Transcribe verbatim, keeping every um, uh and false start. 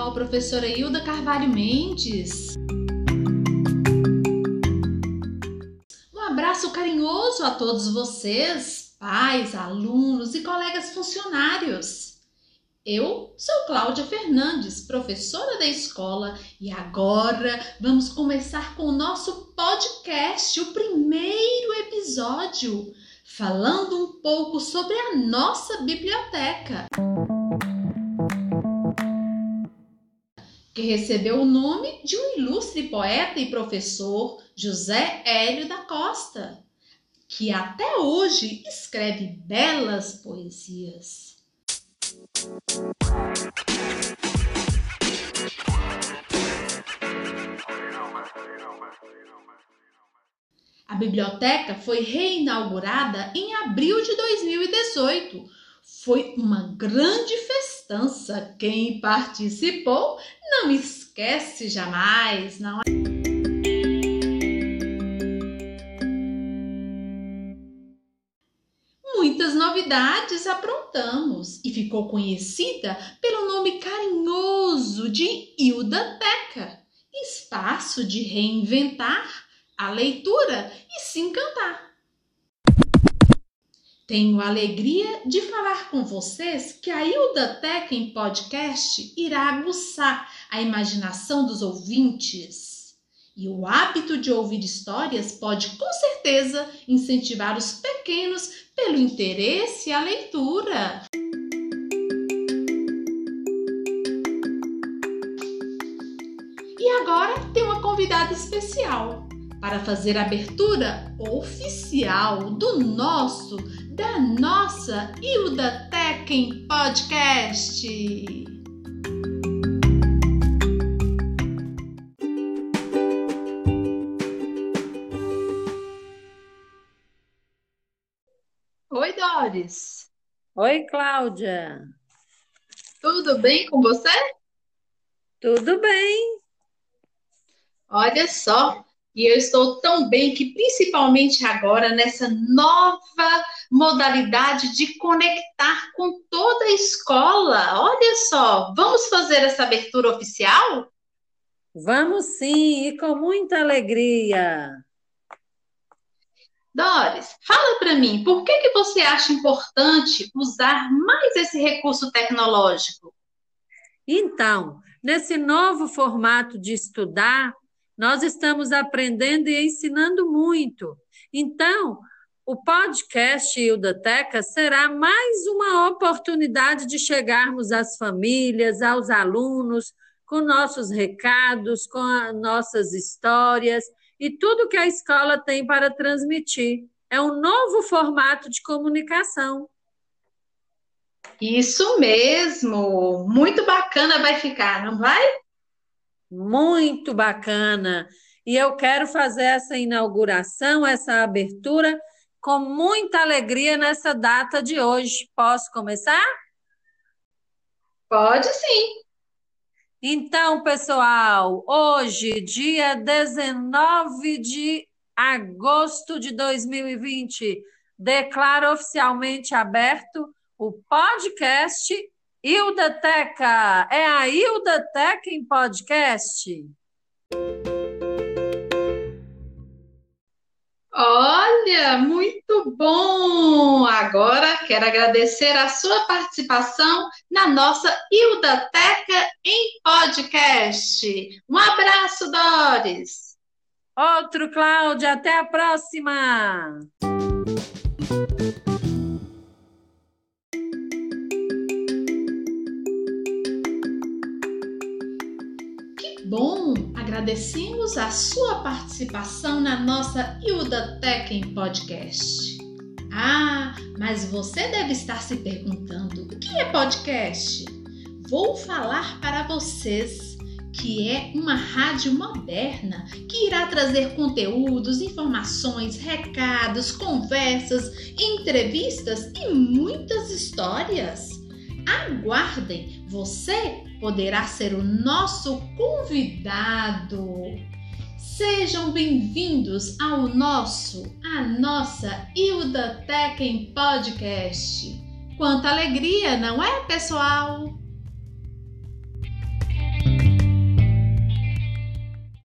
Municipal Professora Hilda Carvalho Mendes. Um abraço carinhoso a todos vocês, pais, alunos e colegas funcionários. Eu sou Cláudia Fernandes, professora da escola, e agora vamos começar com o nosso podcast, o primeiro episódio, falando um pouco sobre a nossa biblioteca, que recebeu o nome de um ilustre poeta e professor, José Hélio da Costa, que até hoje escreve belas poesias. A biblioteca foi reinaugurada em abril de dois mil e dezoito. Foi uma grande festança. Quem participou não esquece jamais, não é? Muitas novidades aprontamos e ficou conhecida pelo nome carinhoso de Hildateca, espaço de reinventar a leitura e se encantar. Tenho a alegria de falar com vocês que a Hildateca em podcast irá aguçar a imaginação dos ouvintes. E o hábito de ouvir histórias pode, com certeza, incentivar os pequenos pelo interesse à leitura. E agora tem uma convidada especial para fazer a abertura oficial do nosso, da nossa Hildateca em podcast. Oi, Dóris. Oi, Cláudia. Tudo bem com você? Tudo bem. Olha só, e eu estou tão bem que principalmente agora nessa nova modalidade de conectar com toda a escola. Olha só, vamos fazer essa abertura oficial? Vamos sim, e com muita alegria. Dóris, fala para mim, por que que você acha importante usar mais esse recurso tecnológico? Então, nesse novo formato de estudar, nós estamos aprendendo e ensinando muito. Então, o podcast Hildateca será mais uma oportunidade de chegarmos às famílias, aos alunos, com nossos recados, com nossas histórias, e tudo que a escola tem para transmitir. É um novo formato de comunicação. Isso mesmo! Muito bacana vai ficar, não vai? Muito bacana! E eu quero fazer essa inauguração, essa abertura, com muita alegria nessa data de hoje. Posso começar? Pode sim! Então, pessoal, hoje, dia dezenove de agosto de dois mil e vinte, declaro oficialmente aberto o podcast Hildateca. É a Hildateca em podcast. Olha, muito bom! Agora quero agradecer a sua participação na nossa Hildateca em podcast. Um abraço, Dóris! Outro, Cláudia! Até a próxima! Que bom! Agradecemos a sua participação na nossa Hildateca em podcast. Ah, mas você deve estar se perguntando, o que é podcast? Vou falar para vocês que é uma rádio moderna que irá trazer conteúdos, informações, recados, conversas, entrevistas e muitas histórias. Aguardem, você poderá ser o nosso convidado. Sejam bem-vindos ao nosso, a nossa Hildateca em podcast. Quanta alegria, não é, pessoal?